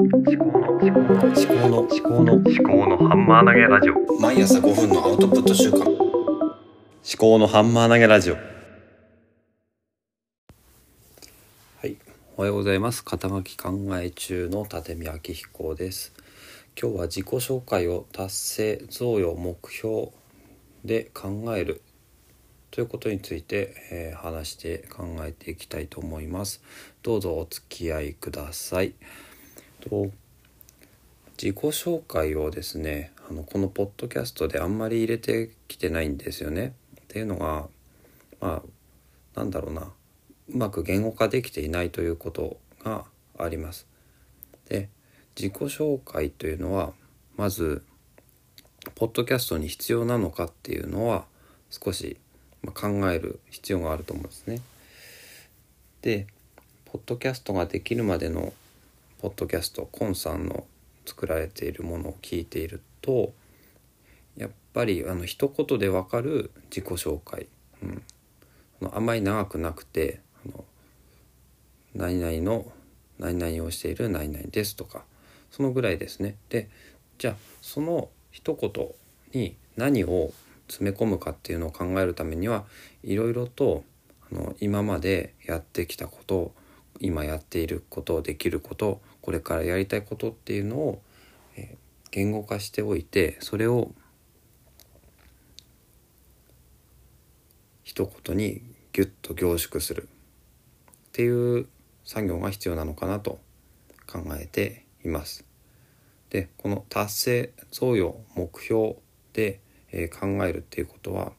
思考のハンマー投げラジオ。毎朝5分のアウトプット週間。思考のハンマー投げラジオ。はい、おはようございます。肩書き考え中の立見明彦です。今日は自己紹介を達成、贈与、目標で考えるということについて、話して考えていきたいと思います。どうぞお付き合いください。自己紹介をですね、このポッドキャストであんまり入れてきてないんですよね。っていうのが、うまく言語化できていないということがあります。で、自己紹介というのは、まずポッドキャストに必要なのかっていうのは少し考える必要があると思うんですね。で、ポッドキャストができるまでのポッドキャスト、コンさんの作られているものを聞いていると、やっぱり一言でわかる自己紹介、あんまり長くなくて、何々の何々をしている何々ですとか、そのぐらいですね。で、じゃあその一言に何を詰め込むかっていうのを考えるためには、いろいろと今までやってきたことを、今やっていること、できること、これからやりたいことっていうのを言語化しておいて、それを一言にギュッと凝縮するっていう作業が必要なのかなと考えています。で、この達成、贈与、目標で考えるっていうことは、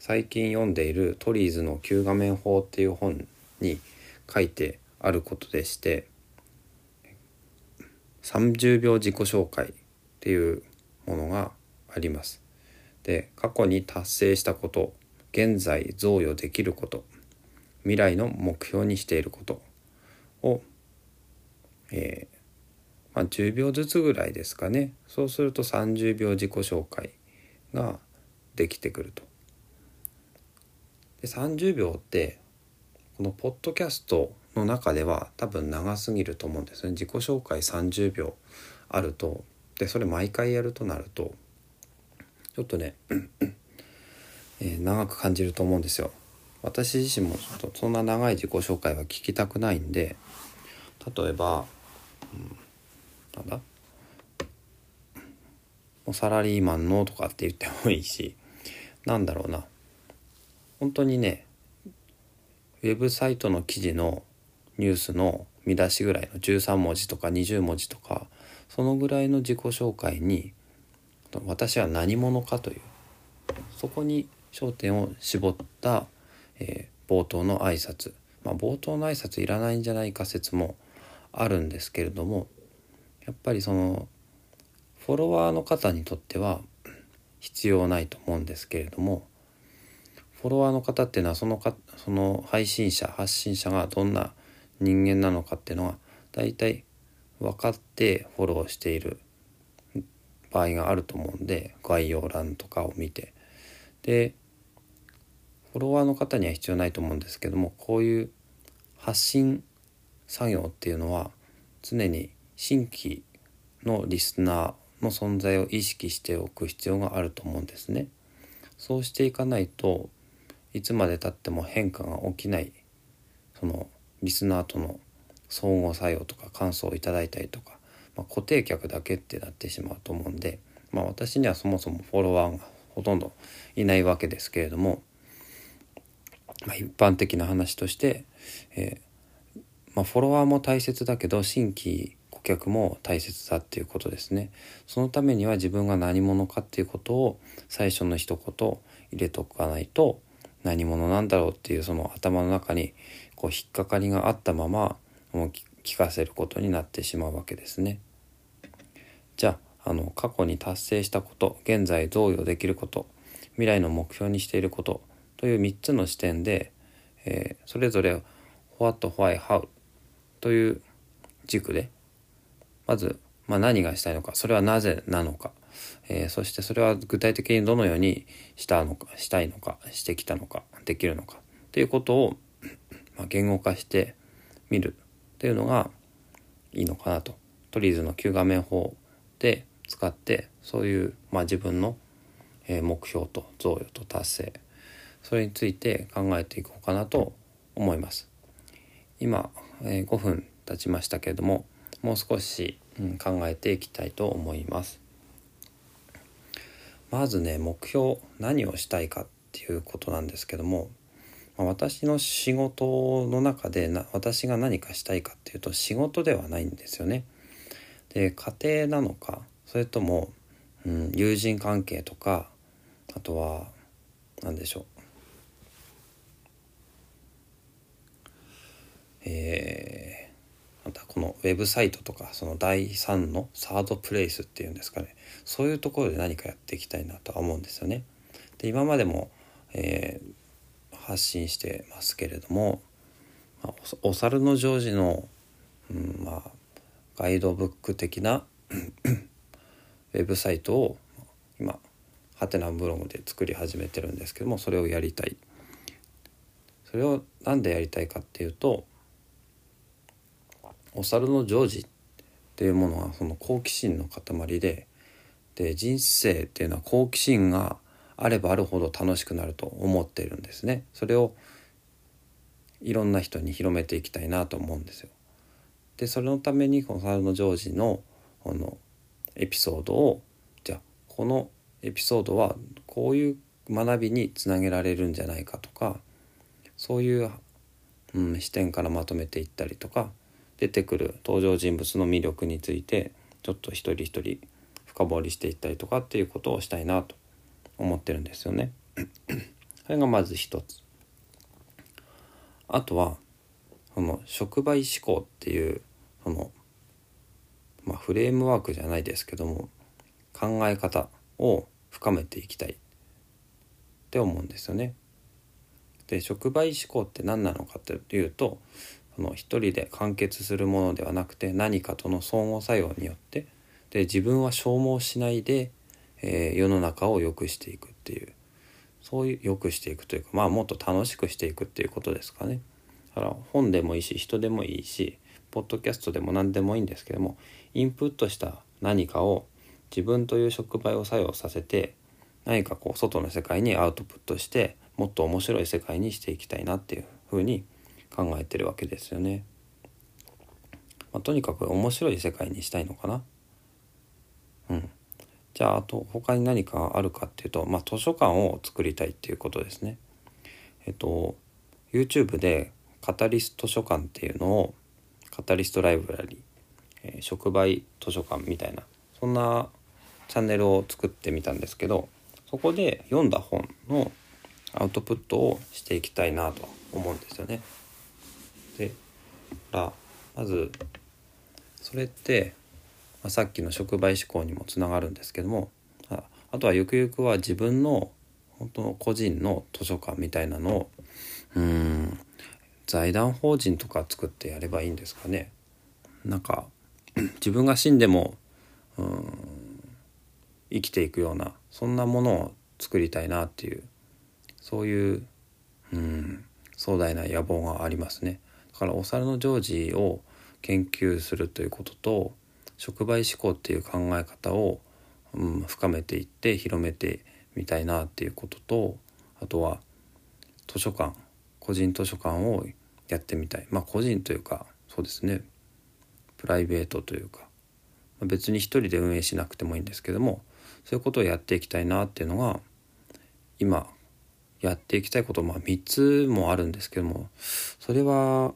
最近読んでいるトリーズの9画面法っていう本に書いてあることでして、30秒自己紹介っていうものがあります。で、過去に達成したこと、現在贈与できること、未来の目標にしていることを、10秒ずつぐらいですかね。そうすると30秒自己紹介ができてくると。で、30秒ってこのポッドキャストの中では多分長すぎると思うんですね。自己紹介30秒あると、でそれ毎回やるとなるとちょっとね長く感じると思うんですよ。私自身もちょっとそんな長い自己紹介は聞きたくないんで、例えば、サラリーマンのとかって言ってもいいし、本当にね、ウェブサイトの記事のニュースの見出しぐらいの13文字とか20文字とか、そのぐらいの自己紹介に、私は何者かという、そこに焦点を絞った、冒頭の挨拶、冒頭の挨拶いらないんじゃないか説もあるんですけれども、やっぱりそのフォロワーの方にとっては必要ないと思うんですけれども、フォロワーの方っていうのはその配信者、発信者がどんな人間なのかっていうのが大体分かってフォローしている場合があると思うんで、概要欄とかを見て。で、フォロワーの方には必要ないと思うんですけども、こういう発信作業っていうのは常に新規のリスナーの存在を意識しておく必要があると思うんですね。そうしていかないと、いつまでたっても変化が起きない、そのリスナーとの相互作用とか感想をいただいたりとか、固定客だけってなってしまうと思うんで、私にはそもそもフォロワーがほとんどいないわけですけれども、一般的な話として、フォロワーも大切だけど新規顧客も大切だっていうことですね。そのためには自分が何者かっていうことを最初の一言入れとかないと、何者なんだろうっていうその頭の中にこう引っかかりがあったまま聞かせることになってしまうわけですね。じゃあ、過去に達成したこと、現在贈与できること、未来の目標にしていることという3つの視点で、それぞれ What, Why, How という軸で、まず、何がしたいのか、それはなぜなのか、そしてそれは具体的にどのようにしたいのか、してきたのか、できるのかということを言語化してみるというのがいいのかなと。トリーズの9画面法で使って、そういう、自分の目標と贈与と達成、それについて考えていこうかなと思います。今、5分経ちましたけれども、もう少し考えていきたいと思います。まずね、目標、何をしたいかっていうことなんですけども、私の仕事の中で私が何かしたいかっていうと、仕事ではないんですよね。で、家庭なのか、それとも、友人関係とか、あとは何でしょう、またこのウェブサイトとか、その第3のサードプレイスっていうんですかね、そういうところで何かやっていきたいなとは思うんですよね。で、今までも、発信してますけれども、お猿のジョージの、ガイドブック的なウェブサイトを今ハテナブログで作り始めてるんですけども、それをやりたい。それをなんでやりたいかっていうと、お猿のジョージっていうものはその好奇心の塊で、人生っていうのは好奇心があればあるほど楽しくなると思っているんですね。それをいろんな人に広めていきたいなと思うんですよ。で、それのためにお猿のジョージのこのエピソードを、じゃあこのエピソードはこういう学びにつなげられるんじゃないかとか、そういう、視点からまとめていったりとか、出てくる登場人物の魅力についてちょっと一人一人深掘りしていったりとかっていうことをしたいなと思ってるんですよね。それがまず一つ。あとはこの触媒思考っていうその、フレームワークじゃないですけども、考え方を深めていきたいって思うんですよね。で、触媒思考って何なのかというと、その一人で完結するものではなくて、何かとの相互作用によって、で、自分は消耗しないで、世の中を良くしていくっていう、そういう良くしていくというか、もっと楽しくしていくっていうことですかね。だから本でもいいし、人でもいいし、ポッドキャストでも何でもいいんですけども、インプットした何かを自分という触媒を作用させて、何かこう外の世界にアウトプットして、もっと面白い世界にしていきたいなっていうふうに考えてるわけですよね。とにかく面白い世界にしたいのかな。じゃあ、あと他に何かあるかっていうと、図書館を作りたいっていうことですね。YouTube でカタリスト図書館っていうのを、カタリストライブラリー、触媒図書館みたいな、そんなチャンネルを作ってみたんですけど、そこで読んだ本のアウトプットをしていきたいなと思うんですよね。で、まずそれってさっきの触媒思考にもつながるんですけども、あとはゆくゆくは自分の本当の個人の図書館みたいなのを、財団法人とか作ってやればいいんですかね。なんか自分が死んでも生きていくような、そんなものを作りたいなっていう、そういう、壮大な野望がありますね。だからお猿のジョージを研究するということと、触媒思考っていう考え方を、深めていって広めてみたいなっていうことと、あとは図書館、個人図書館をやってみたい。個人というか、そうですね、プライベートというか、別に一人で運営しなくてもいいんですけども、そういうことをやっていきたいなっていうのが、今やっていきたいこと、3つもあるんですけども、それは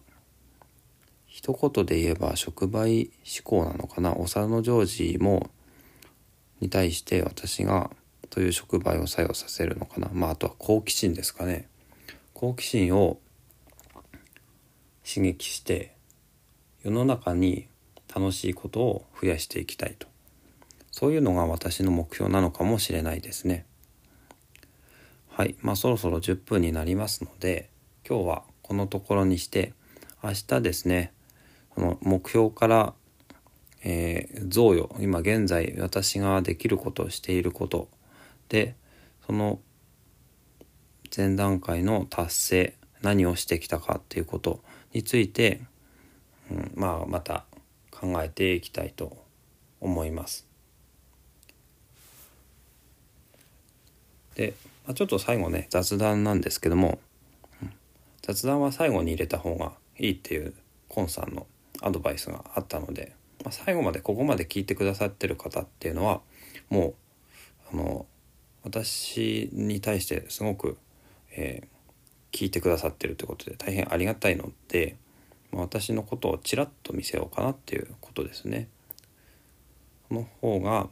一言で言えば触媒思考なのかな。お猿のジョージもに対して、私がという触媒を作用させるのかな。あとは好奇心ですかね。好奇心を刺激して、世の中に楽しいことを増やしていきたいと、そういうのが私の目標なのかもしれないですね。はい、そろそろ10分になりますので、今日はこのところにして、明日ですね、この目標から、贈与、今現在私ができることをしていることで、その前段階の達成、何をしてきたかっていうことについて、また考考えていきたいと思います。で、ちょっと最後ね、雑談なんですけども、雑談は最後に入れた方がいいっていうコンさんのアドバイスがあったので、最後までここまで聞いてくださってる方っていうのはもう私に対してすごく、聞いてくださってるということで大変ありがたいので、私のことをちらっと見せようかなっていうことですね。この方が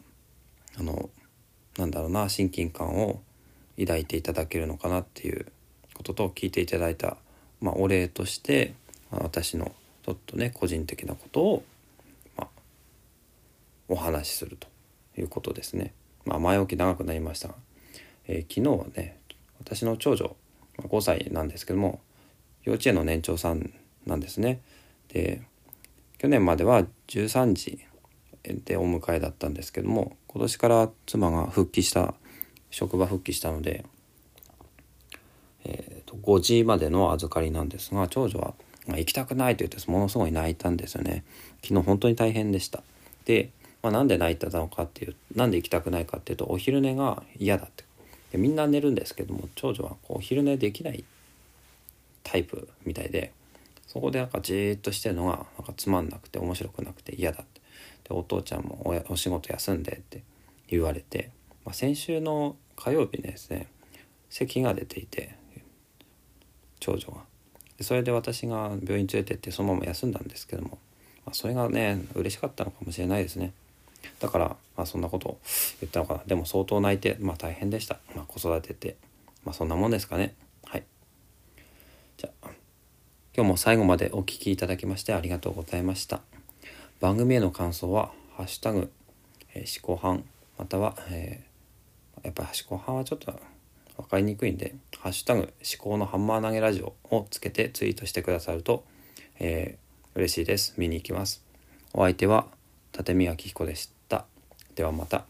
親近感を抱いていただけるのかなっていうことと、聞いていただいた、お礼として私のちょっとね個人的なことを、お話しするということですね。前置き長くなりましたが、昨日はね、私の長女5歳なんですけども、幼稚園の年長さんなんですね。で、去年までは13時でお迎えだったんですけども、今年から妻が職場復帰したので、5時までの預かりなんですが、長女は行きたくないと言ってものすごい泣いたんですよね。昨日本当に大変でした。で、なんで泣いたのかっていう、なんで行きたくないかっていうと、お昼寝が嫌だって。で、みんな寝るんですけども、長女はお昼寝できないタイプみたいで、そこでじーっとしてるのがつまんなくて面白くなくて嫌だって。で、お父ちゃんも お仕事休んでって言われて、先週の火曜日にですね、咳が出ていて、長女がそれで私が病院連れてってそのまま休んだんですけども、それがね嬉しかったのかもしれないですね。だから、そんなことを言ったのかな。でも相当泣いて、大変でした。子育てって、そんなもんですかね。はい。じゃあ、今日も最後までお聞きいただきましてありがとうございました。番組への感想はハッシュタグしこはん、または、やっぱりしこはんはちょっと分かりにくいんで、ハッシュタグしこのハンマー投げラジオをつけてツイートしてくださると、嬉しいです。見に行きます。お相手は立見明彦でした。ではまた。